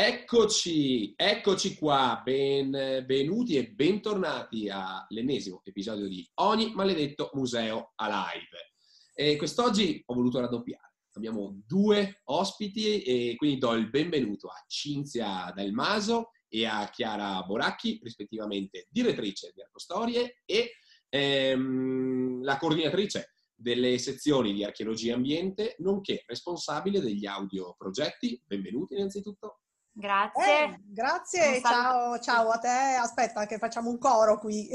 Eccoci qua, benvenuti e bentornati all'ennesimo episodio di Ogni Maledetto Museo Alive. E quest'oggi ho voluto raddoppiare, abbiamo due ospiti e quindi do il benvenuto a Cinzia Dalmaso e a Chiara Boracchi, rispettivamente direttrice di Archeostorie e la coordinatrice delle sezioni di Archeologia e Ambiente, nonché responsabile degli audioprogetti. Benvenuti innanzitutto. Grazie. Grazie, ciao a te. Aspetta che facciamo un coro qui.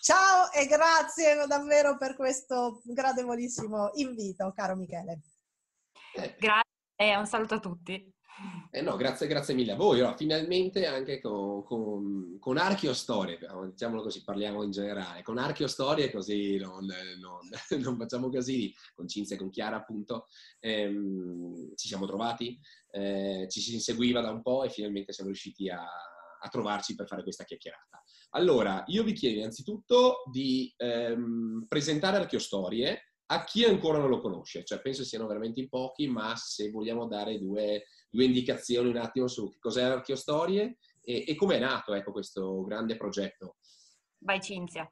Ciao e grazie davvero per questo gradevolissimo invito, caro Michele. Grazie e un saluto a tutti. No, grazie mille a voi. Allora, finalmente anche con Archeostorie, diciamolo così, parliamo in generale, con Archeostorie così non facciamo casini, con Cinzia e con Chiara appunto, ci siamo trovati, ci si inseguiva da un po' e finalmente siamo riusciti a trovarci per fare questa chiacchierata. Allora, io vi chiedo innanzitutto di presentare Archeostorie a chi ancora non lo conosce, cioè penso siano veramente in pochi, ma se vogliamo dare due indicazioni un attimo su che cos'è Archeostorie e com'è nato, ecco, questo grande progetto. Vai Cinzia.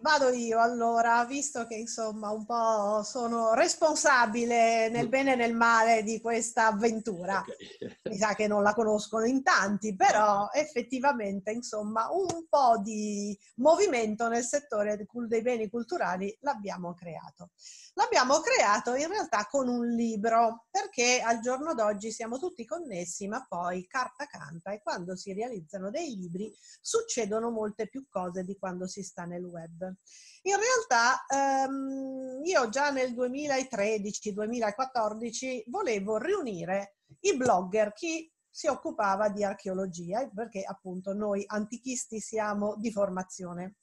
Vado io allora, visto che insomma un po' sono responsabile nel bene e nel male di questa avventura. Okay. Mi sa che non la conoscono in tanti, però effettivamente insomma un po' di movimento nel settore dei beni culturali l'abbiamo creato. L'abbiamo creato in realtà con un libro, perché al giorno d'oggi siamo tutti connessi, ma poi carta canta e quando si realizzano dei libri succedono molte più cose di quando si sta nel web. In realtà io già nel 2013-2014 volevo riunire i blogger, chi si occupava di archeologia, perché appunto noi antichisti siamo di formazione.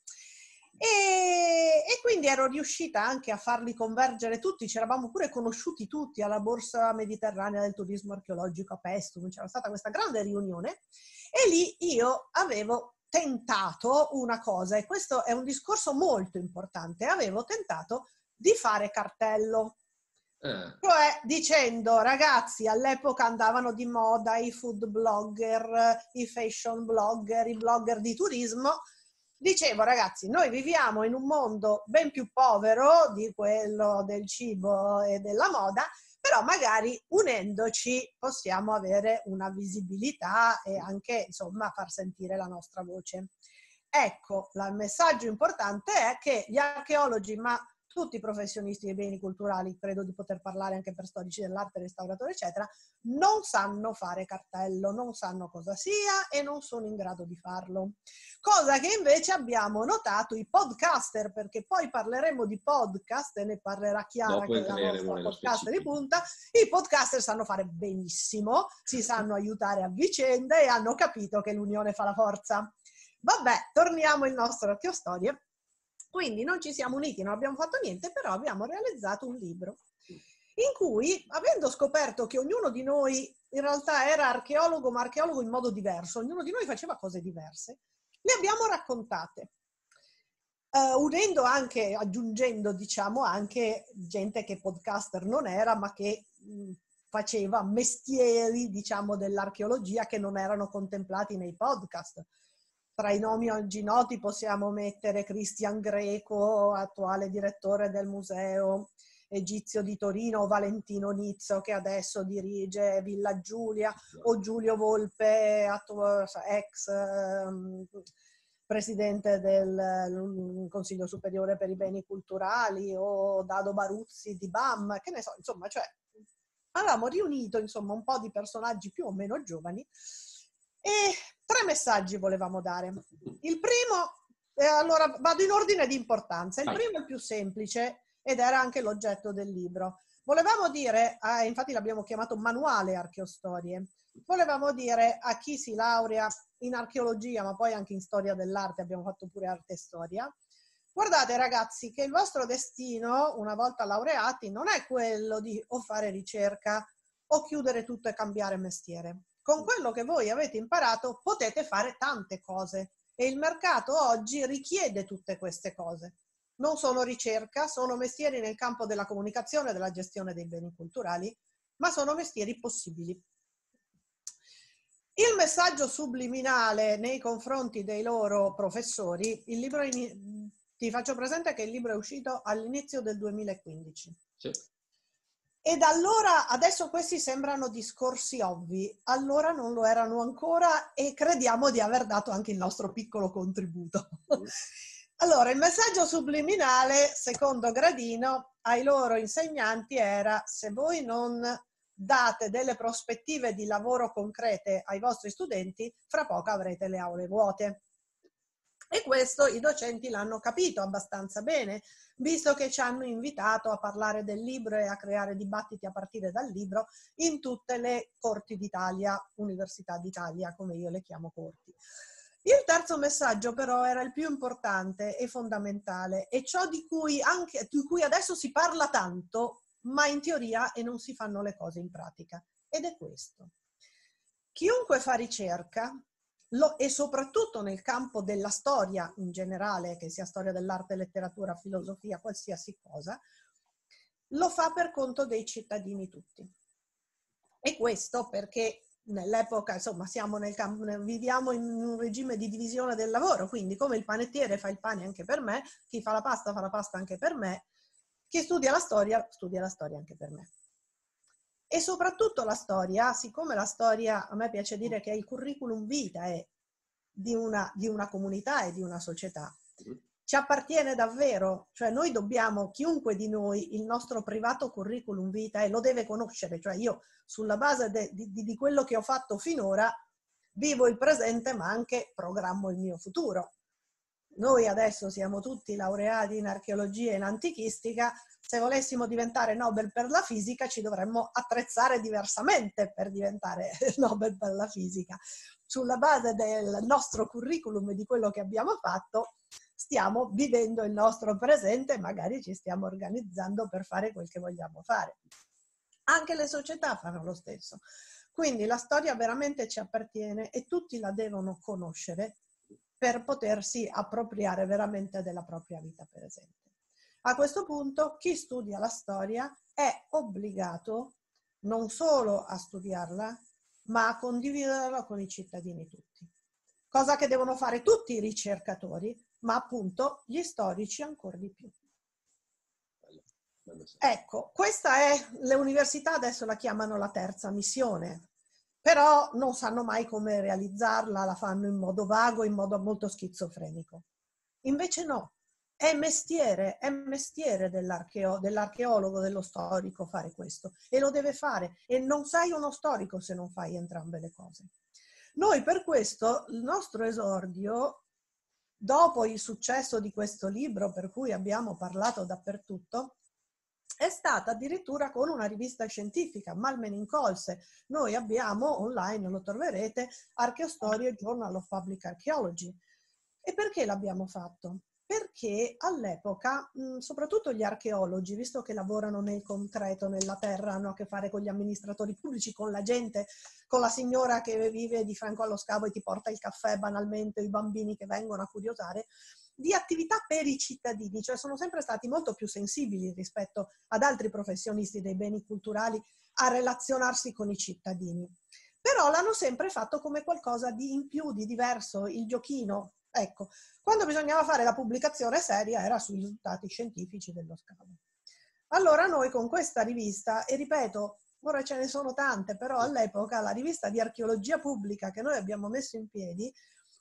E quindi ero riuscita anche a farli convergere tutti, ci eravamo pure conosciuti tutti alla Borsa Mediterranea del Turismo Archeologico a Pestum, c'era stata questa grande riunione e lì io avevo tentato una cosa, e questo è un discorso molto importante, avevo tentato di fare cartello, cioè dicendo ragazzi, all'epoca andavano di moda i food blogger, i fashion blogger, i blogger di turismo, dicevo ragazzi, noi viviamo in un mondo ben più povero di quello del cibo e della moda, però magari unendoci possiamo avere una visibilità e anche insomma far sentire la nostra voce. Ecco, il messaggio importante è che gli archeologi, ma tutti i professionisti dei beni culturali, credo di poter parlare anche per storici dell'arte, restauratori eccetera, non sanno fare cartello, non sanno cosa sia e non sono in grado di farlo. Cosa che invece abbiamo notato i podcaster, perché poi parleremo di podcast e ne parlerà Chiara, che è la nostra podcaster di punta. I podcaster sanno fare benissimo, si sanno aiutare a vicenda e hanno capito che l'unione fa la forza. Vabbè, torniamo al nostro Archeostorie. Quindi non ci siamo uniti, non abbiamo fatto niente, però abbiamo realizzato un libro in cui, avendo scoperto che ognuno di noi in realtà era archeologo, ma archeologo in modo diverso, ognuno di noi faceva cose diverse, le abbiamo raccontate, unendo anche, aggiungendo diciamo anche gente che podcaster non era, ma che faceva mestieri diciamo dell'archeologia che non erano contemplati nei podcast. Tra i nomi oggi noti possiamo mettere Christian Greco, attuale direttore del Museo Egizio di Torino, o Valentino Nizzo, che adesso dirige Villa Giulia, o Giulio Volpe, ex presidente del Consiglio Superiore per i Beni Culturali, o Dado Baruzzi di BAM, che ne so, insomma, cioè, avevamo riunito insomma un po' di personaggi più o meno giovani. E tre messaggi volevamo dare. Il primo, allora vado in ordine di importanza, il primo è il più semplice ed era anche l'oggetto del libro. Volevamo dire, infatti l'abbiamo chiamato manuale Archeostorie, volevamo dire a chi si laurea in archeologia ma poi anche in storia dell'arte, abbiamo fatto pure arte e storia, guardate ragazzi che il vostro destino una volta laureati non è quello di o fare ricerca o chiudere tutto e cambiare mestiere. Con quello che voi avete imparato potete fare tante cose e il mercato oggi richiede tutte queste cose. Non sono ricerca, sono mestieri nel campo della comunicazione, della gestione dei beni culturali, ma sono mestieri possibili. Il messaggio subliminale nei confronti dei loro professori, il libro ti faccio presente che il libro è uscito all'inizio del 2015. Sì. E da allora, adesso questi sembrano discorsi ovvi, allora non lo erano ancora e crediamo di aver dato anche il nostro piccolo contributo. Allora, il messaggio subliminale, secondo gradino, ai loro insegnanti era: se voi non date delle prospettive di lavoro concrete ai vostri studenti, fra poco avrete le aule vuote. E questo i docenti l'hanno capito abbastanza bene, visto che ci hanno invitato a parlare del libro e a creare dibattiti a partire dal libro in tutte le corti d'Italia, Università d'Italia, come io le chiamo corti. Il terzo messaggio però era il più importante e fondamentale, e ciò di cui adesso si parla tanto, ma in teoria e non si fanno le cose in pratica, ed è questo. Chiunque fa ricerca, e soprattutto nel campo della storia in generale, che sia storia dell'arte, letteratura, filosofia, qualsiasi cosa, lo fa per conto dei cittadini tutti. E questo perché nell'epoca, insomma, siamo nel campo, viviamo in un regime di divisione del lavoro, quindi come il panettiere fa il pane anche per me, chi fa la pasta anche per me, chi studia la storia anche per me. E soprattutto la storia, siccome la storia, a me piace dire che è il curriculum vitae di una comunità e di una società, ci appartiene davvero, cioè noi dobbiamo, chiunque di noi, il nostro privato curriculum vitae lo deve conoscere, cioè io sulla base di quello che ho fatto finora vivo il presente ma anche programmo il mio futuro. Noi adesso siamo tutti laureati in archeologia e in antichistica. Se volessimo diventare Nobel per la fisica ci dovremmo attrezzare diversamente per diventare Nobel per la fisica. Sulla base del nostro curriculum e di quello che abbiamo fatto stiamo vivendo il nostro presente e magari ci stiamo organizzando per fare quel che vogliamo fare. Anche le società fanno lo stesso. Quindi la storia veramente ci appartiene e tutti la devono conoscere per potersi appropriare veramente della propria vita presente. A questo punto chi studia la storia è obbligato non solo a studiarla, ma a condividerla con i cittadini tutti. Cosa che devono fare tutti i ricercatori, ma appunto gli storici ancora di più. Ecco, questa è, le università adesso la chiamano la terza missione, però non sanno mai come realizzarla, la fanno in modo vago, in modo molto schizofrenico. Invece no. È mestiere dell'archeologo, dello storico fare questo, e lo deve fare, e non sei uno storico se non fai entrambe le cose. Noi per questo, il nostro esordio, dopo il successo di questo libro per cui abbiamo parlato dappertutto, è stata addirittura con una rivista scientifica, Malmen & Colse. Noi abbiamo online, lo troverete, Archeostorie, Journal of Public Archaeology. E perché l'abbiamo fatto? Perché all'epoca, soprattutto gli archeologi, visto che lavorano nel concreto, nella terra, hanno a che fare con gli amministratori pubblici, con la gente, con la signora che vive di fianco allo scavo e ti porta il caffè banalmente, i bambini che vengono a curiosare, di attività per i cittadini, cioè sono sempre stati molto più sensibili rispetto ad altri professionisti dei beni culturali a relazionarsi con i cittadini. Però l'hanno sempre fatto come qualcosa di in più, di diverso, il giochino. Ecco, quando bisognava fare la pubblicazione seria era sui risultati scientifici dello scavo. Allora noi con questa rivista, e ripeto, ora ce ne sono tante, però all'epoca la rivista di archeologia pubblica che noi abbiamo messo in piedi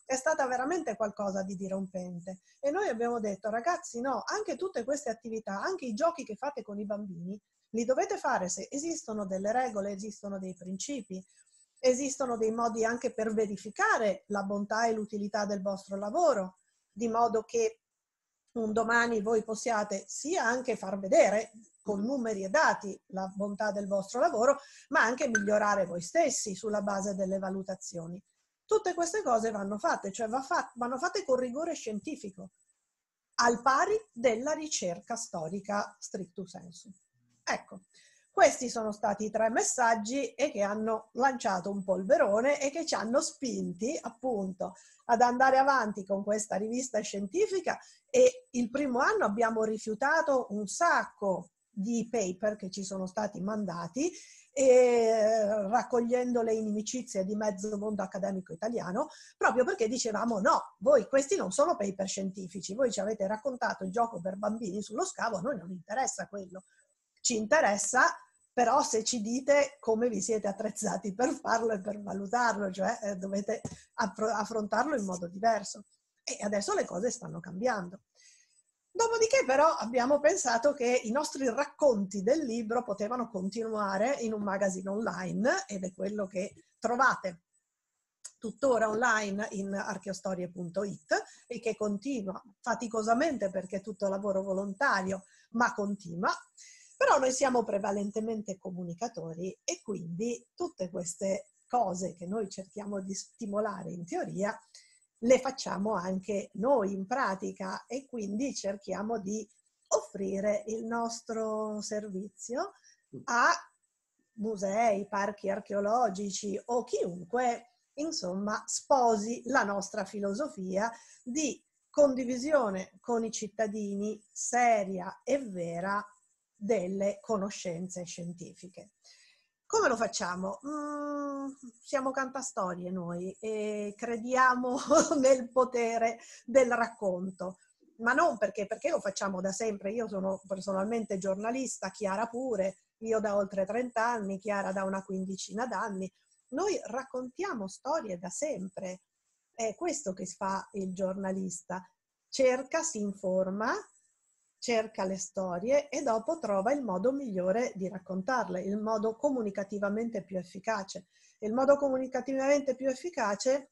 è stata veramente qualcosa di dirompente. E noi abbiamo detto, ragazzi, no, anche tutte queste attività, anche i giochi che fate con i bambini, li dovete fare se esistono delle regole, esistono dei principi, esistono dei modi anche per verificare la bontà e l'utilità del vostro lavoro, di modo che un domani voi possiate sia anche far vedere con numeri e dati la bontà del vostro lavoro, ma anche migliorare voi stessi sulla base delle valutazioni. Tutte queste cose vanno fatte, cioè vanno fatte con rigore scientifico, al pari della ricerca storica stricto sensu. Ecco. Questi sono stati i tre messaggi e che hanno lanciato un polverone e che ci hanno spinti appunto ad andare avanti con questa rivista scientifica, e il primo anno abbiamo rifiutato un sacco di paper che ci sono stati mandati, e raccogliendo le inimicizie di mezzo mondo accademico italiano, proprio perché dicevamo no, voi questi non sono paper scientifici, voi ci avete raccontato il gioco per bambini sullo scavo, a noi non interessa quello, ci interessa però se ci dite come vi siete attrezzati per farlo e per valutarlo, cioè dovete affrontarlo in modo diverso. E adesso le cose stanno cambiando. Dopodiché però abbiamo pensato che i nostri racconti del libro potevano continuare in un magazine online, ed è quello che trovate tuttora online in archeostorie.it e che continua faticosamente, perché è tutto lavoro volontario, ma continua. Però noi siamo prevalentemente comunicatori e quindi tutte queste cose che noi cerchiamo di stimolare in teoria le facciamo anche noi in pratica, e quindi cerchiamo di offrire il nostro servizio a musei, parchi archeologici o chiunque, insomma, sposi la nostra filosofia di condivisione con i cittadini seria e vera delle conoscenze scientifiche. Come lo facciamo? Siamo cantastorie noi e crediamo nel potere del racconto, ma non perché lo facciamo da sempre. Io sono personalmente giornalista, Chiara pure, io da oltre 30 anni, Chiara da una quindicina d'anni. Noi raccontiamo storie da sempre, è questo che fa il giornalista, cerca, si informa, cerca le storie e dopo trova il modo migliore di raccontarle, il modo comunicativamente più efficace. Il modo comunicativamente più efficace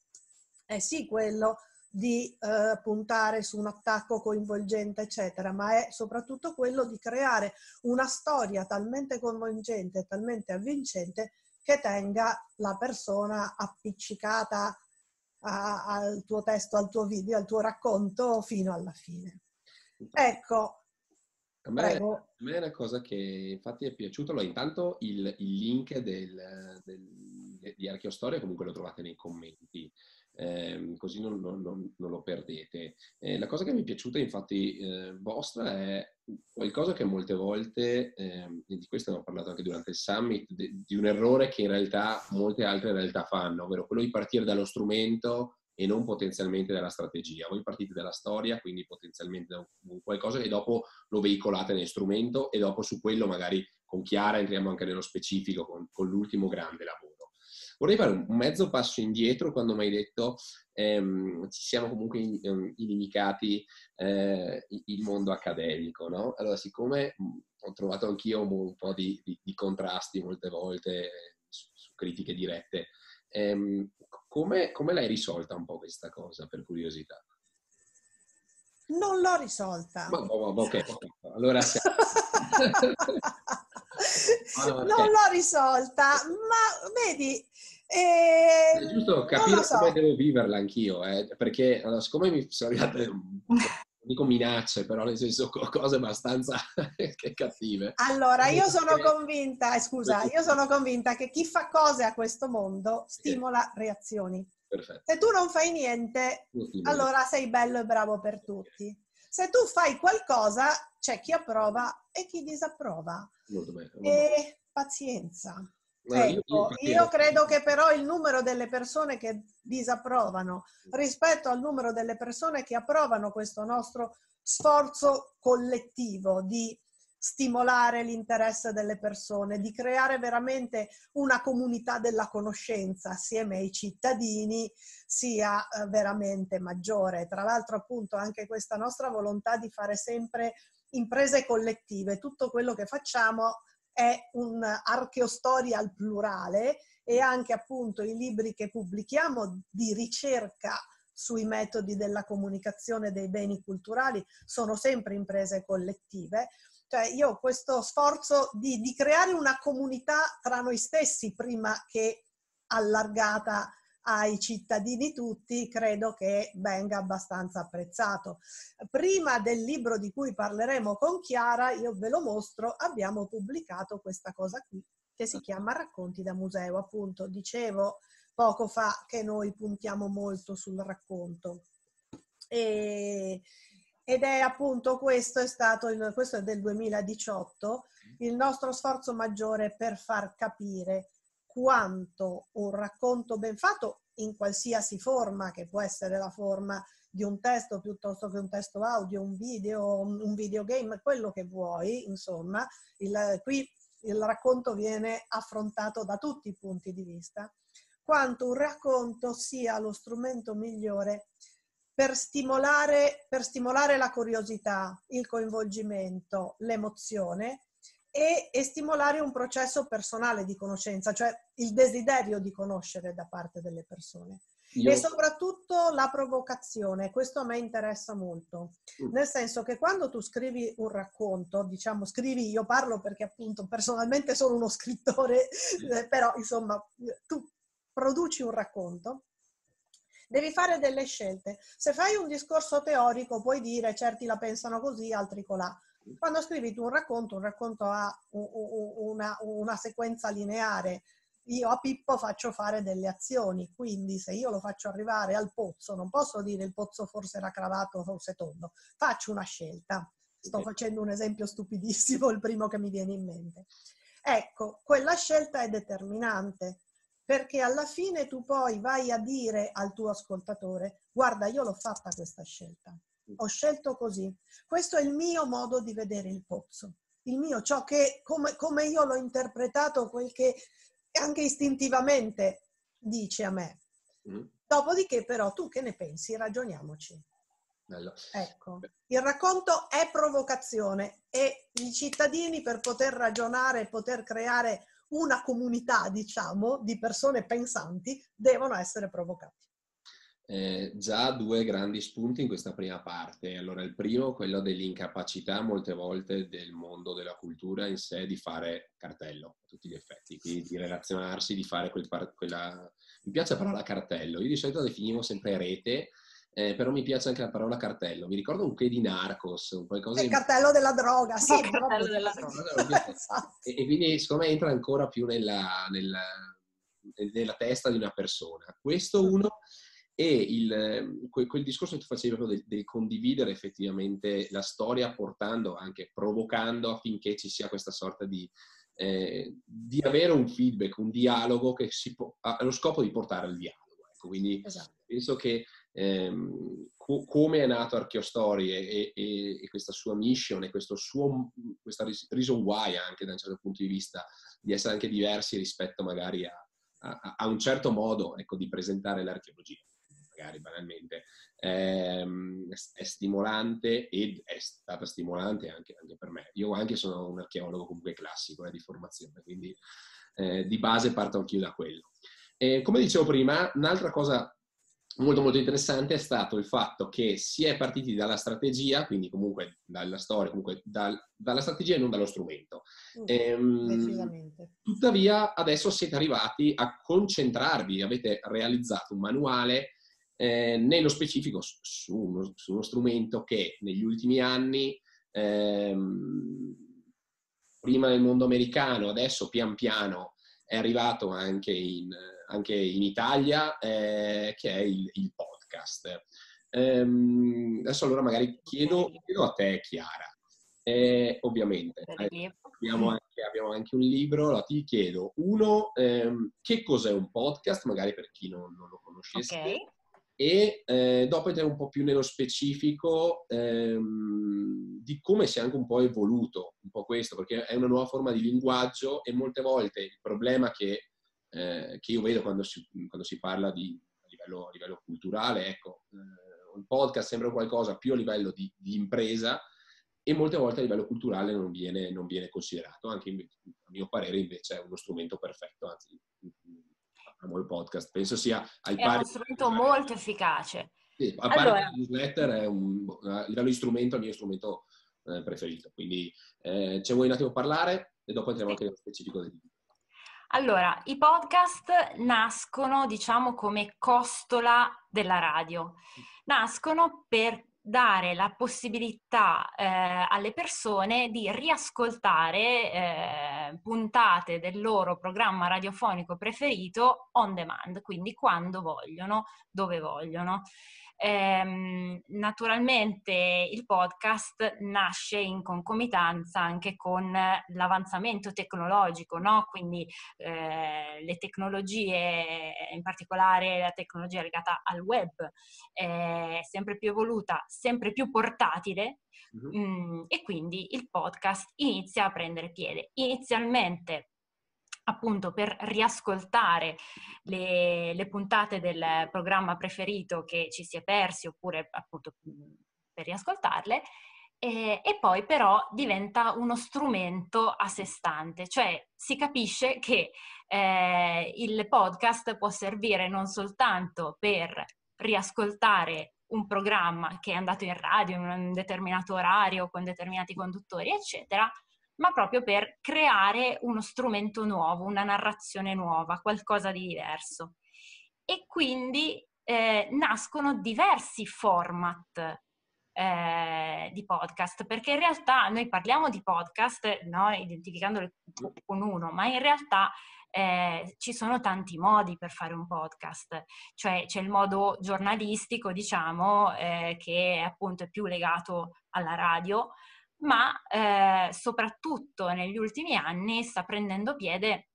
è sì quello di puntare su un attacco coinvolgente, eccetera, ma è soprattutto quello di creare una storia talmente coinvolgente, talmente avvincente, che tenga la persona appiccicata al tuo testo, al tuo video, al tuo racconto fino alla fine. Ecco, a me è una cosa che infatti è piaciuta. Allora, intanto il link di Archeostorie comunque lo trovate nei commenti, così non lo perdete. La cosa che mi è piaciuta infatti vostra è qualcosa che molte volte, di questo abbiamo parlato anche durante il summit, di un errore che in realtà molte altre realtà fanno, ovvero quello di partire dallo strumento e non potenzialmente dalla strategia. Voi partite dalla storia, quindi potenzialmente da un qualcosa, e dopo lo veicolate nel strumento, e dopo su quello magari con Chiara entriamo anche nello specifico con l'ultimo grande lavoro. Vorrei fare un mezzo passo indietro quando mi hai detto ci siamo comunque inimicati il mondo accademico, no? Allora, siccome ho trovato anch'io un po' di contrasti molte volte su critiche dirette, come l'hai risolta un po' questa cosa, per curiosità? Non l'ho risolta. Ok, allora non l'ho risolta, ma vedi, è giusto capire come devo viverla anch'io, perché allora, siccome mi sono arrivate, dico minacce, però nel senso cose abbastanza cattive. Allora, io sono convinta che chi fa cose a questo mondo stimola reazioni. Perfetto. Se tu non fai niente, allora sei bello e bravo per tutti. Se tu fai qualcosa, c'è chi approva e chi disapprova. Molto bene. E pazienza. Ecco, io credo che però il numero delle persone che disapprovano rispetto al numero delle persone che approvano questo nostro sforzo collettivo di stimolare l'interesse delle persone, di creare veramente una comunità della conoscenza assieme ai cittadini, sia veramente maggiore. Tra l'altro, appunto, anche questa nostra volontà di fare sempre imprese collettive, tutto quello che facciamo è un archeostoria al plurale, e anche appunto i libri che pubblichiamo di ricerca sui metodi della comunicazione dei beni culturali sono sempre imprese collettive. Cioè io ho questo sforzo di creare una comunità tra noi stessi prima che allargata ai cittadini tutti, credo che venga abbastanza apprezzato. Prima del libro di cui parleremo con Chiara, io ve lo mostro, abbiamo pubblicato questa cosa qui, che si chiama Racconti da Museo. Appunto, dicevo poco fa che noi puntiamo molto sul racconto. E Ed è appunto questo è del 2018, il nostro sforzo maggiore per far capire quanto un racconto ben fatto, in qualsiasi forma, che può essere la forma di un testo piuttosto che un testo audio, un video, un videogame, quello che vuoi, insomma, qui il racconto viene affrontato da tutti i punti di vista, quanto un racconto sia lo strumento migliore per stimolare la curiosità, il coinvolgimento, l'emozione e stimolare un processo personale di conoscenza, cioè il desiderio di conoscere da parte delle persone. E soprattutto la provocazione, questo a me interessa molto, nel senso che quando tu scrivi un racconto, diciamo scrivi, io parlo perché appunto personalmente sono uno scrittore, però insomma tu produci un racconto, devi fare delle scelte. Se fai un discorso teorico puoi dire certi la pensano così, altri colà. Quando scrivi tu un racconto ha una sequenza lineare. Io a Pippo faccio fare delle azioni, quindi se io lo faccio arrivare al pozzo, non posso dire il pozzo forse era cravato, forse tondo. Faccio una scelta. Sto facendo un esempio stupidissimo, il primo che mi viene in mente. Ecco, quella scelta è determinante. Perché alla fine tu poi vai a dire al tuo ascoltatore guarda io l'ho fatta questa scelta, ho scelto così, questo è il mio modo di vedere il pozzo, il mio ciò che, come io l'ho interpretato, quel che anche istintivamente dice a me. Dopodiché però tu che ne pensi? Ragioniamoci. Bello. Ecco, il racconto è provocazione e i cittadini per poter ragionare, poter creare una comunità, diciamo, di persone pensanti devono essere provocati. Già due grandi spunti in questa prima parte. Allora, il primo, quello dell'incapacità molte volte del mondo della cultura in sé di fare cartello, a tutti gli effetti, quindi di relazionarsi, di fare quella... Mi piace la parola cartello, io di solito la definivo sempre rete, però mi piace anche la parola cartello. Mi ricordo un che di Narcos, un qualcosa il cartello della droga, sì. Il cartello della droga. Esatto. E quindi secondo me entra ancora più nella testa di una persona. Questo uno, e quel discorso che tu facevi proprio del condividere effettivamente la storia, portando anche, provocando affinché ci sia questa sorta di avere un feedback, un dialogo che si può, ha lo scopo di portare al dialogo. Ecco, quindi esatto. Penso che come è nato Archeostorie e questa sua mission e questa reason why, anche da un certo punto di vista, di essere anche diversi rispetto magari a un certo modo, ecco, di presentare l'archeologia, magari banalmente, è stimolante ed è stata stimolante anche per me. Io anche sono un archeologo comunque classico, di formazione, quindi di base parto anch'io da quello. Come dicevo prima, un'altra cosa molto molto interessante è stato il fatto che si è partiti dalla strategia, quindi comunque dalla storia, comunque dalla strategia e non dallo strumento. Tuttavia adesso siete arrivati a concentrarvi, avete realizzato un manuale nello specifico su uno strumento che negli ultimi anni, prima nel mondo americano, adesso pian piano è arrivato anche in Italia, che è il podcast. Adesso allora magari chiedo a te, Chiara, ovviamente. Abbiamo anche un libro, allora ti chiedo, che cos'è un podcast, magari per chi non lo conoscesse, okay. E dopo entrare un po' più nello specifico di come si è anche un po' evoluto un po' questo, perché è una nuova forma di linguaggio e molte volte il problema che io vedo quando si parla a livello culturale, ecco, un podcast sembra qualcosa più a livello di impresa e molte volte a livello culturale non viene considerato, anche a mio parere invece è uno strumento perfetto, anzi il podcast penso sia uno strumento molto efficace. Sì, a parte allora, la newsletter è a livello di strumento è il mio strumento preferito, quindi ci vuoi un attimo parlare e dopo andiamo anche nello specifico del libro. Allora, i podcast nascono, diciamo, come costola della radio. Nascono per dare la possibilità alle persone di riascoltare puntate del loro programma radiofonico preferito on demand, quindi quando vogliono, dove vogliono. Naturalmente il podcast nasce in concomitanza anche con l'avanzamento tecnologico, no? Quindi le tecnologie, in particolare la tecnologia legata al web, sempre più evoluta, sempre più portatile, e quindi il podcast inizia a prendere piede. Inizialmente, appunto, per riascoltare le puntate del programma preferito che ci si è persi, oppure appunto per riascoltarle, e poi però diventa uno strumento a sé stante, cioè si capisce che il podcast può servire non soltanto per riascoltare un programma che è andato in radio in un determinato orario con determinati conduttori, eccetera, ma proprio per creare uno strumento nuovo, una narrazione nuova, qualcosa di diverso. E quindi nascono diversi format di podcast, perché in realtà noi parliamo di podcast, no, identificandoli con uno, ma in realtà ci sono tanti modi per fare un podcast, cioè c'è il modo giornalistico, diciamo, che appunto è più legato alla radio, ma soprattutto negli ultimi anni sta prendendo piede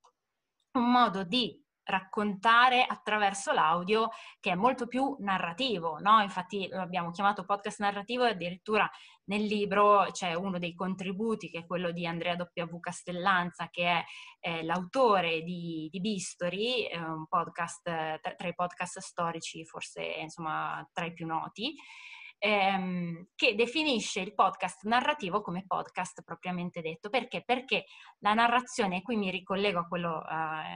un modo di raccontare attraverso l'audio che è molto più narrativo, no? Infatti lo abbiamo chiamato podcast narrativo, e addirittura nel libro c'è uno dei contributi che è quello di Andrea W Castellanza, che è l'autore di B-Story, un podcast tra i podcast storici, forse insomma tra i più noti, che definisce il podcast narrativo come podcast propriamente detto. Perché? Perché la narrazione, e qui mi ricollego a quello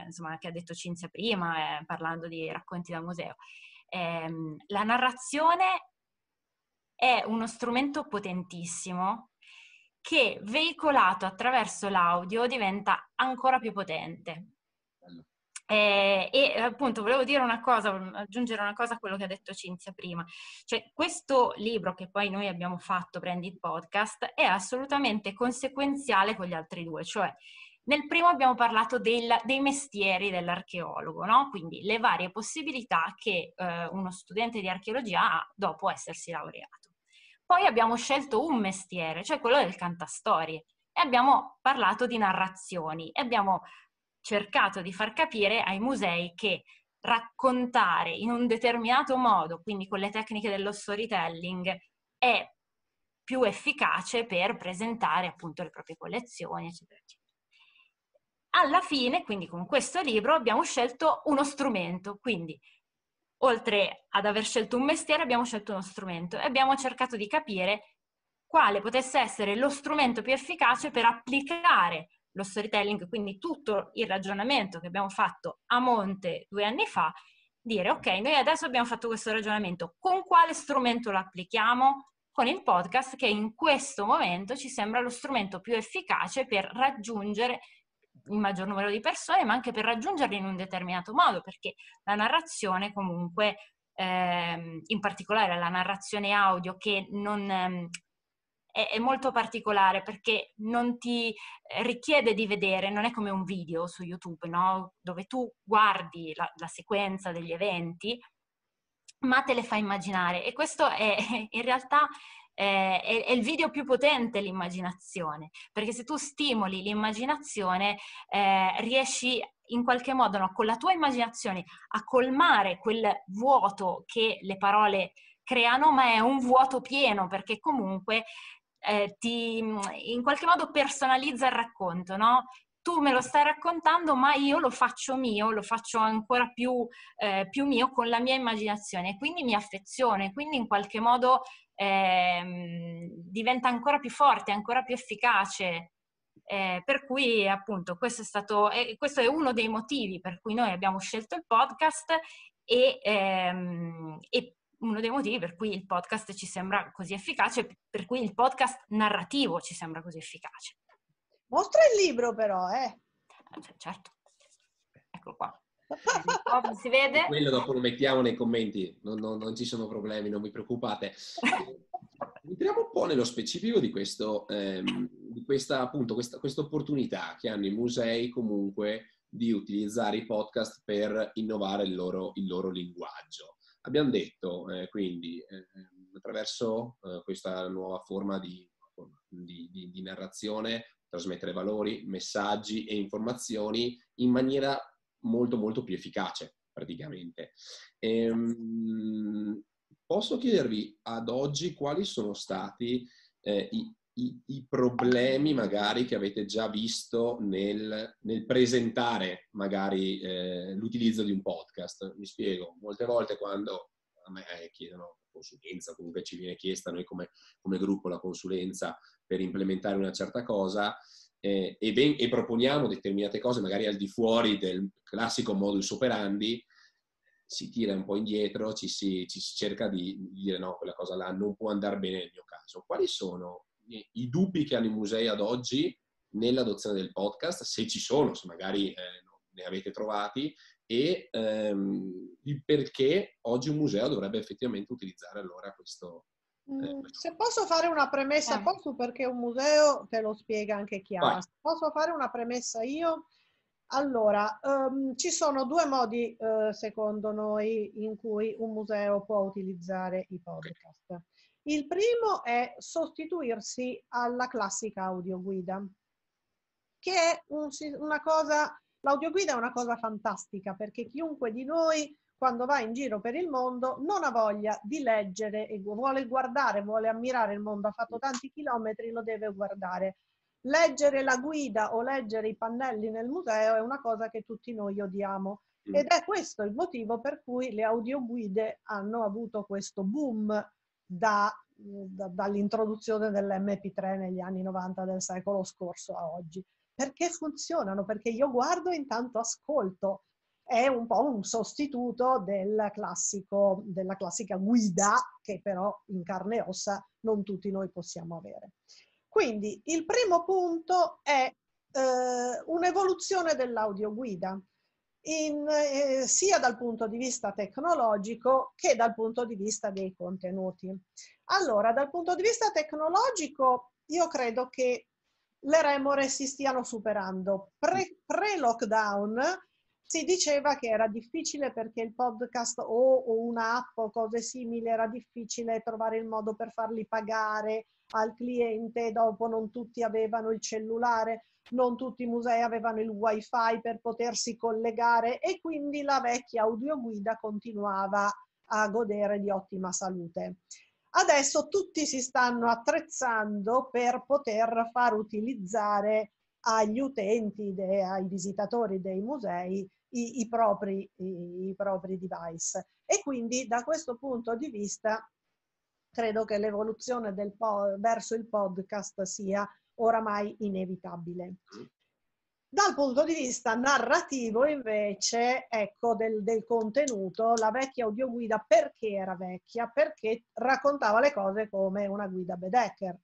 insomma, che ha detto Cinzia prima, parlando di Racconti da Museo, la narrazione è uno strumento potentissimo che, veicolato attraverso l'audio, diventa ancora più potente. E appunto volevo dire una cosa, aggiungere una cosa a quello che ha detto Cinzia prima, cioè questo libro che poi noi abbiamo fatto, Branded Podcast, è assolutamente conseguenziale con gli altri due, cioè nel primo abbiamo parlato dei mestieri dell'archeologo, no? Quindi le varie possibilità che uno studente di archeologia ha dopo essersi laureato. Poi abbiamo scelto un mestiere, cioè quello del cantastorie, e abbiamo parlato di narrazioni, e abbiamo cercato di far capire ai musei che raccontare in un determinato modo, quindi con le tecniche dello storytelling, è più efficace per presentare appunto le proprie collezioni, eccetera, eccetera. Alla fine, quindi, con questo libro abbiamo scelto uno strumento, quindi oltre ad aver scelto un mestiere abbiamo scelto uno strumento e abbiamo cercato di capire quale potesse essere lo strumento più efficace per applicare lo storytelling, quindi tutto il ragionamento che abbiamo fatto a monte 2 anni fa, dire ok, noi adesso abbiamo fatto questo ragionamento, con quale strumento lo applichiamo? Con il podcast, che in questo momento ci sembra lo strumento più efficace per raggiungere il maggior numero di persone, ma anche per raggiungerli in un determinato modo, perché la narrazione comunque, in particolare la narrazione audio, che non... è molto particolare perché non ti richiede di vedere, non è come un video su YouTube, no? Dove tu guardi la sequenza degli eventi, ma te le fa immaginare. E questo è in realtà è il video più potente, l'immaginazione, perché se tu stimoli l'immaginazione riesci in qualche modo, no, con la tua immaginazione a colmare quel vuoto che le parole creano, ma è un vuoto pieno, perché comunque ti in qualche modo personalizza il racconto, no? Tu me lo stai raccontando, ma io lo faccio mio, lo faccio ancora più mio con la mia immaginazione, quindi mi affeziono, e quindi in qualche modo diventa ancora più forte, ancora più efficace. Per cui appunto questo è uno dei motivi per cui noi abbiamo scelto il podcast, e uno dei motivi per cui il podcast ci sembra così efficace, per cui il podcast narrativo ci sembra così efficace. Mostra il libro però, eh! Certo, eccolo qua. Si vede? Quello dopo lo mettiamo nei commenti, non ci sono problemi, non vi preoccupate. Entriamo un po' nello specifico di questa opportunità che hanno i musei comunque di utilizzare i podcast per innovare il loro linguaggio. Abbiamo detto quindi attraverso questa nuova forma di narrazione trasmettere valori, messaggi e informazioni in maniera molto più efficace praticamente. Posso chiedervi ad oggi quali sono stati i problemi magari che avete già visto nel presentare magari l'utilizzo di un podcast? Mi spiego, molte volte quando a me chiedono consulenza, comunque ci viene chiesta noi come gruppo la consulenza per implementare una certa cosa e proponiamo determinate cose magari al di fuori del classico modus operandi, si tira un po' indietro, ci si cerca di dire no, quella cosa là non può andare bene nel mio caso. Quali sono i dubbi che hanno i musei ad oggi nell'adozione del podcast, se ci sono, se magari ne avete trovati, e il perché oggi un museo dovrebbe effettivamente utilizzare allora questo... Se posso fare una premessa, posso, perché un museo te lo spiega anche Chiara. Vai. Posso fare una premessa io? Allora, ci sono due modi, secondo noi, in cui un museo può utilizzare i podcast. Okay. Il primo è sostituirsi alla classica audioguida, che è una cosa, l'audioguida è una cosa fantastica, perché chiunque di noi quando va in giro per il mondo non ha voglia di leggere e vuole guardare, vuole ammirare il mondo, ha fatto tanti chilometri, lo deve guardare. Leggere la guida o leggere i pannelli nel museo è una cosa che tutti noi odiamo. Ed è questo il motivo per cui le audioguide hanno avuto questo boom dall'introduzione dell'MP3 negli anni 90 del secolo scorso a oggi. Perché funzionano? Perché io guardo e intanto ascolto. È un po' un sostituto della classica guida, che però in carne e ossa non tutti noi possiamo avere. Quindi il primo punto è un'evoluzione dell'audioguida, sia dal punto di vista tecnologico che dal punto di vista dei contenuti. Allora, dal punto di vista tecnologico, io credo che le remore si stiano superando. Pre-lockdown si diceva che era difficile perché il podcast o un'app o cose simili, era difficile trovare il modo per farli pagare al cliente, dopo non tutti avevano il cellulare, non tutti i musei avevano il wifi per potersi collegare, e quindi la vecchia audioguida continuava a godere di ottima salute. Adesso tutti si stanno attrezzando per poter far utilizzare agli utenti, ai visitatori dei musei, i propri device, e quindi da questo punto di vista credo che l'evoluzione verso il podcast sia oramai inevitabile. Dal punto di vista narrativo, invece, ecco, del contenuto, la vecchia audioguida perché era vecchia? Perché raccontava le cose come una guida Baedeker,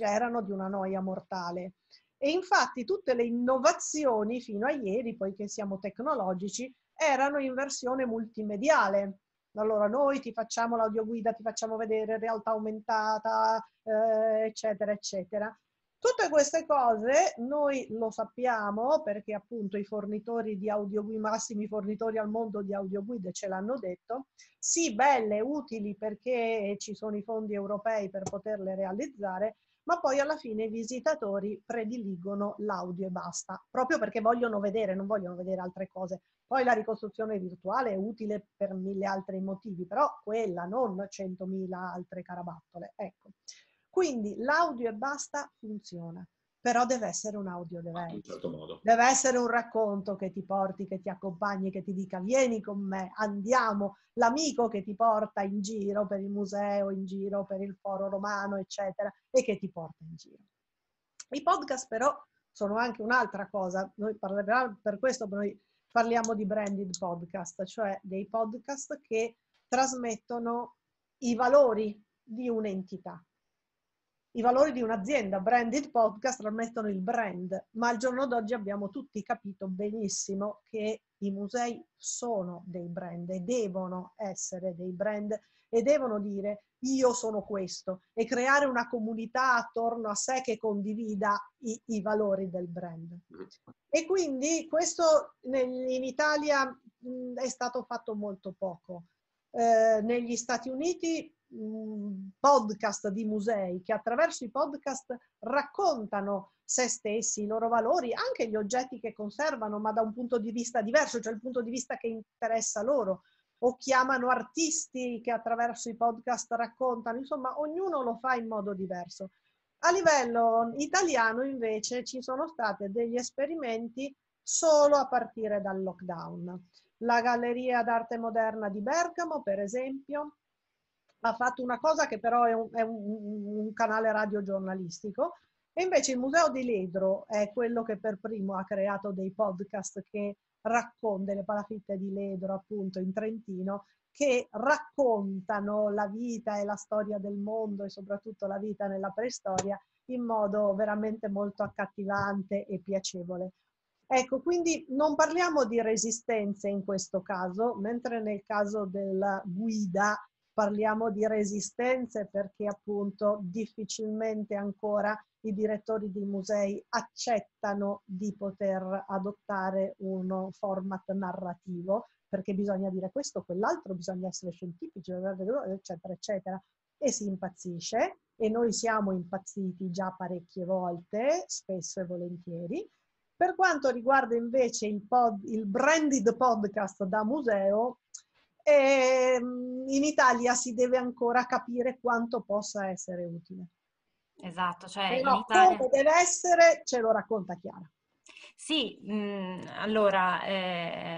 erano di una noia mortale. E infatti tutte le innovazioni fino a ieri, poiché siamo tecnologici, erano in versione multimediale. Allora noi ti facciamo l'audioguida, ti facciamo vedere realtà aumentata, eccetera, eccetera. Tutte queste cose noi lo sappiamo perché appunto i fornitori di audioguide, i massimi fornitori al mondo di audioguide ce l'hanno detto. Sì, belle, utili perché ci sono i fondi europei per poterle realizzare, ma poi alla fine i visitatori prediligono l'audio e basta, proprio perché vogliono vedere, non vogliono vedere altre cose. Poi la ricostruzione virtuale è utile per mille altri motivi, però quella, non 100.000 altre carabattole. Ecco. Quindi l'audio e basta funziona, però deve essere un audio device. In certo modo. Deve essere un racconto che ti porti, che ti accompagni, che ti dica vieni con me, andiamo, l'amico che ti porta in giro per il museo, in giro per il Foro Romano, eccetera, e che ti porta in giro. I podcast però sono anche un'altra cosa, per questo noi parliamo di branded podcast, cioè dei podcast che trasmettono i valori di un'entità. I valori di un'azienda, branded podcast, trasmettono il brand, ma al giorno d'oggi abbiamo tutti capito benissimo che i musei sono dei brand e devono essere dei brand e devono dire io sono questo, e creare una comunità attorno a sé che condivida i valori del brand. E quindi questo in Italia è stato fatto molto poco. negli Stati Uniti podcast di musei che attraverso i podcast raccontano se stessi, i loro valori, anche gli oggetti che conservano, ma da un punto di vista diverso, cioè il punto di vista che interessa loro, o chiamano artisti che attraverso i podcast raccontano, insomma ognuno lo fa in modo diverso. A livello italiano invece ci sono stati degli esperimenti solo a partire dal lockdown. La Galleria d'arte moderna di Bergamo, per esempio, ha fatto una cosa che però è un canale radiogiornalistico, e invece il Museo di Ledro è quello che per primo ha creato dei podcast che racconta le palafitte di Ledro, appunto, in Trentino, che raccontano la vita e la storia del mondo e soprattutto la vita nella preistoria in modo veramente molto accattivante e piacevole. Ecco, quindi non parliamo di resistenze in questo caso, mentre nel caso della guida parliamo di resistenze perché appunto difficilmente ancora i direttori di musei accettano di poter adottare un format narrativo, perché bisogna dire questo, quell'altro, bisogna essere scientifici, eccetera, eccetera, e si impazzisce, e noi siamo impazziti già parecchie volte, spesso e volentieri. Per quanto riguarda invece il branded podcast da museo, in Italia si deve ancora capire quanto possa essere utile. Esatto, cioè però in Italia... come deve essere ce lo racconta Chiara. Sì, allora...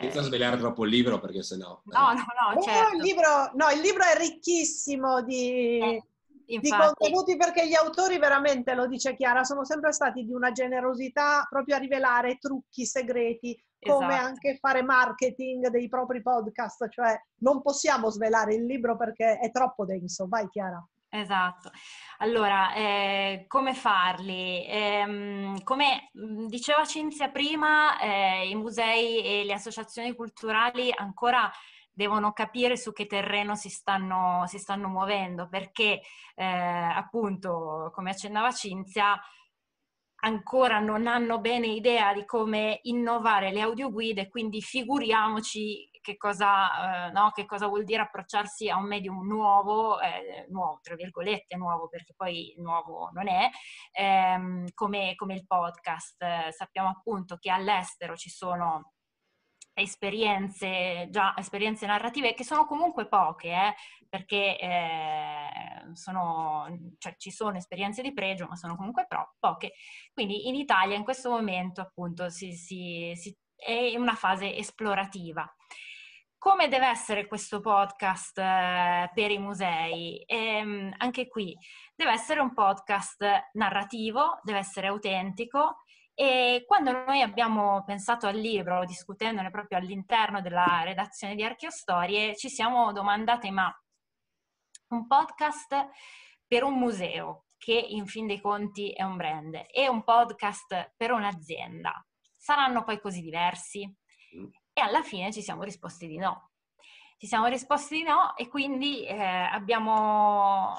senza svegliare troppo il libro perché sennò... No, certo. Il libro è ricchissimo di... Infatti. Di contenuti, perché gli autori veramente, lo dice Chiara, sono sempre stati di una generosità proprio a rivelare trucchi segreti, come esatto. Anche fare marketing dei propri podcast, cioè non possiamo svelare il libro perché è troppo denso. Vai Chiara. Esatto. Allora, come farli? Come diceva Cinzia prima, i musei e le associazioni culturali ancora devono capire su che terreno si stanno muovendo, perché appunto, come accennava Cinzia, ancora non hanno bene idea di come innovare le audioguide, quindi figuriamoci che cosa vuol dire approcciarsi a un medium nuovo, tra virgolette nuovo, perché poi nuovo non è, come il podcast. Sappiamo appunto che all'estero ci sono esperienze narrative che sono comunque poche, perché ci sono esperienze di pregio, ma sono comunque poche. Quindi in Italia in questo momento appunto è in una fase esplorativa. Come deve essere questo podcast per i musei? Anche qui deve essere un podcast narrativo, deve essere autentico. E quando noi abbiamo pensato al libro, discutendone proprio all'interno della redazione di Archeostorie, ci siamo domandate: ma un podcast per un museo, che in fin dei conti è un brand, e un podcast per un'azienda, saranno poi così diversi? E alla fine ci siamo risposti di no. Ci siamo risposti di no, e quindi abbiamo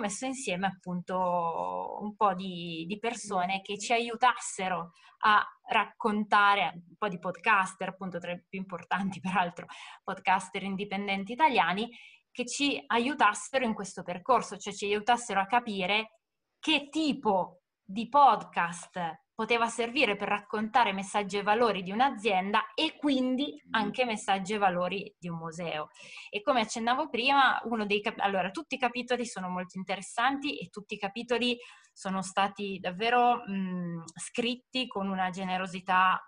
messo insieme appunto un po' di persone che ci aiutassero a raccontare, un po' di podcaster, appunto tra i più importanti peraltro podcaster indipendenti italiani, che ci aiutassero in questo percorso, cioè ci aiutassero a capire che tipo di podcast poteva servire per raccontare messaggi e valori di un'azienda e quindi anche messaggi e valori di un museo. E come accennavo prima, tutti i capitoli sono molto interessanti e tutti i capitoli sono stati davvero scritti con una generosità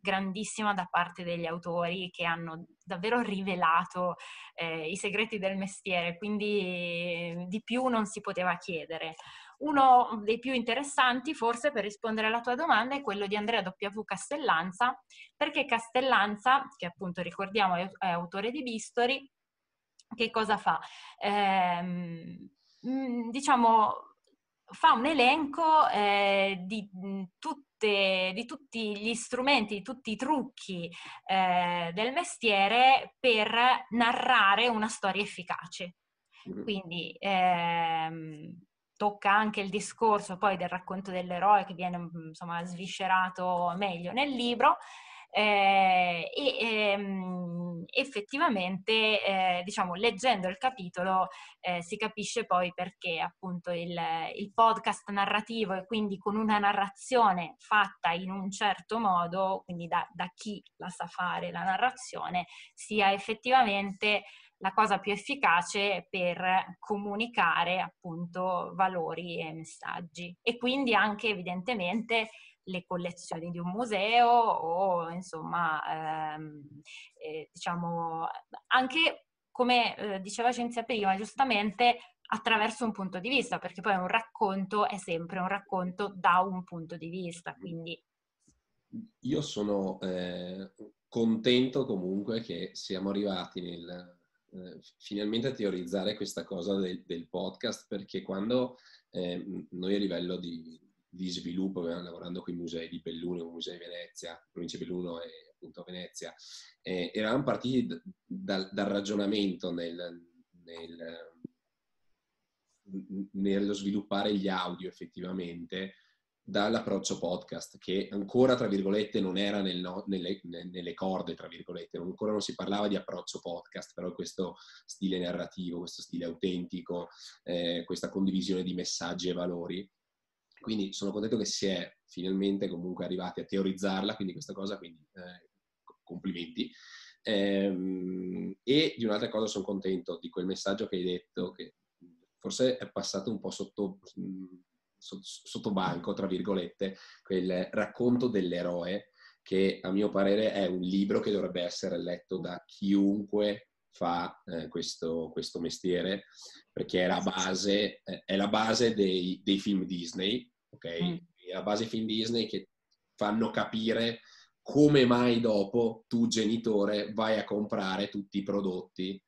grandissima da parte degli autori, che hanno davvero rivelato i segreti del mestiere, quindi di più non si poteva chiedere. Uno dei più interessanti, forse, per rispondere alla tua domanda, è quello di Andrea W Castellanza, perché Castellanza, che appunto ricordiamo è autore di B-Story, che cosa fa? Fa un elenco di tutti gli strumenti, di tutti i trucchi del mestiere per narrare una storia efficace. Quindi tocca anche il discorso poi del racconto dell'eroe, che viene insomma sviscerato meglio nel libro, effettivamente, diciamo, leggendo il capitolo si capisce poi perché appunto il podcast narrativo, e quindi con una narrazione fatta in un certo modo, quindi da chi la sa fare la narrazione, sia effettivamente la cosa più efficace per comunicare appunto valori e messaggi, e quindi anche evidentemente le collezioni di un museo, o insomma diciamo anche, come diceva Cinzia prima giustamente, attraverso un punto di vista, perché poi un racconto è sempre un racconto da un punto di vista. Quindi io sono contento comunque che siamo arrivati finalmente a teorizzare questa cosa del podcast, perché quando noi a livello di sviluppo, lavorando con i musei di Belluno, il museo di Venezia, provincia di Belluno e appunto Venezia, eravamo partiti dal ragionamento nello sviluppare gli audio effettivamente, dall'approccio podcast, che ancora, tra virgolette, non era nelle corde, tra virgolette, ancora non si parlava di approccio podcast, però questo stile narrativo, questo stile autentico, questa condivisione di messaggi e valori. Quindi sono contento che si è finalmente comunque arrivati a teorizzarla, quindi questa cosa, quindi complimenti. E di un'altra cosa sono contento, di quel messaggio che hai detto, che forse è passato un po' sotto banco, tra virgolette, quel racconto dell'eroe, che a mio parere è un libro che dovrebbe essere letto da chiunque fa questo mestiere, perché è la base dei film Disney, ok? È la base dei film Disney che fanno capire come mai dopo tu, genitore, vai a comprare tutti i prodotti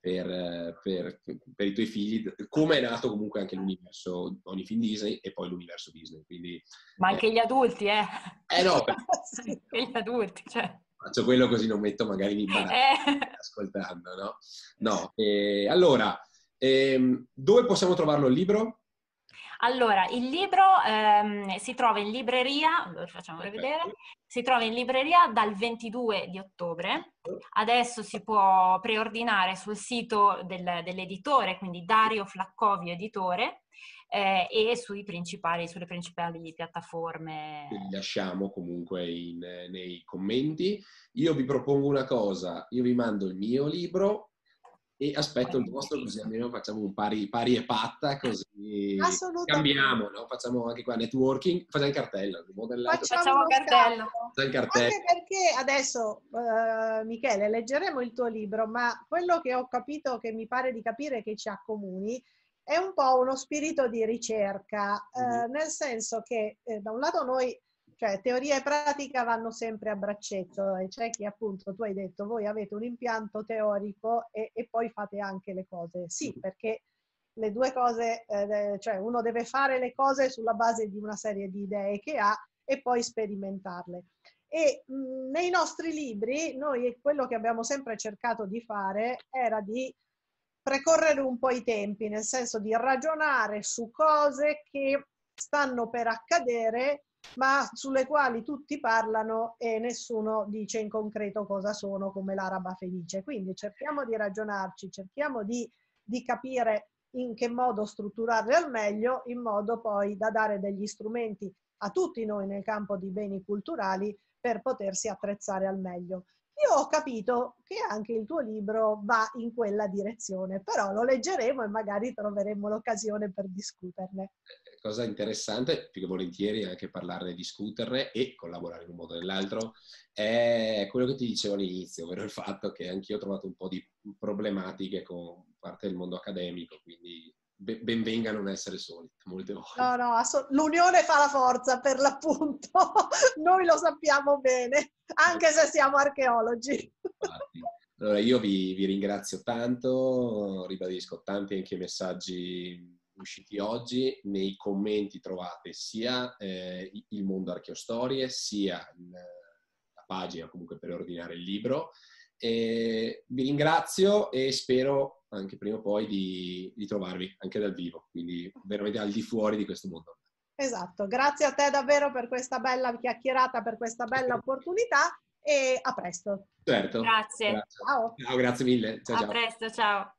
per i tuoi figli, come è nato comunque anche l'universo, ogni film Disney e poi l'universo Disney. Quindi, ma anche gli adulti, eh? Eh no, anche gli adulti, cioè. Faccio quello così non metto magari in imbarazzo ascoltando, no? No, allora, dove possiamo trovarlo il libro? Allora, il libro si trova in libreria, lo facciamo vedere, si trova in libreria dal 22 di ottobre, adesso si può preordinare sul sito dell'editore, quindi Dario Flaccovio Editore, e sulle principali piattaforme. Vi lasciamo comunque nei commenti. Io vi propongo una cosa, io vi mando il mio libro, e aspetto il vostro, così almeno facciamo un pari e patta, così cambiamo, no? Facciamo anche qua networking, facciamo il cartello, facciamo il cartello. Anche perché adesso Michele, leggeremo il tuo libro, ma quello che ho capito, che mi pare di capire che ci accomuni, è un po' uno spirito di ricerca, nel senso che da un lato noi, cioè, teoria e pratica vanno sempre a braccetto, e c'è chi, appunto, tu hai detto, voi avete un impianto teorico e poi fate anche le cose. Sì, perché le due cose, cioè uno deve fare le cose sulla base di una serie di idee che ha e poi sperimentarle. E nei nostri libri noi quello che abbiamo sempre cercato di fare era di precorrere un po' i tempi, nel senso di ragionare su cose che stanno per accadere, ma sulle quali tutti parlano e nessuno dice in concreto cosa sono, come l'araba fenice. Quindi cerchiamo di ragionarci, cerchiamo di capire in che modo strutturarle al meglio, in modo poi da dare degli strumenti a tutti noi nel campo di beni culturali per potersi attrezzare al meglio. Io ho capito che anche il tuo libro va in quella direzione, però lo leggeremo e magari troveremo l'occasione per discuterne. Cosa interessante, più che volentieri anche parlarne, discuterne e collaborare in un modo o nell'altro, è quello che ti dicevo all'inizio, ovvero il fatto che anch'io ho trovato un po' di problematiche con parte del mondo accademico, quindi benvenga non essere soli molte volte. No, no, l'unione fa la forza, per l'appunto, noi lo sappiamo bene, anche se siamo archeologi. Infatti. Allora io vi ringrazio tanto, ribadisco, tanti anche i messaggi usciti oggi, nei commenti trovate sia il mondo Archeostorie, sia la pagina comunque per ordinare il libro. Vi ringrazio e spero anche prima o poi di trovarvi anche dal vivo, quindi veramente al di fuori di questo mondo. Esatto, grazie a te davvero per questa bella chiacchierata, per questa bella opportunità e a presto. Certo. Grazie. Ciao. Ciao, grazie mille. Ciao, a presto, ciao.